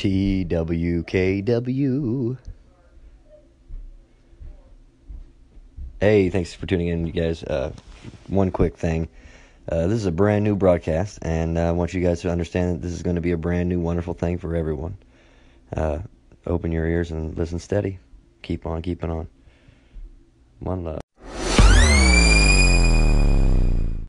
TWKW. Hey, thanks for tuning in, you guys. One quick thing. This is a brand new broadcast, and I want you guys to understand that this is going to be a brand new, wonderful thing for everyone. Open your ears and listen steady. Keep on keeping on. One love.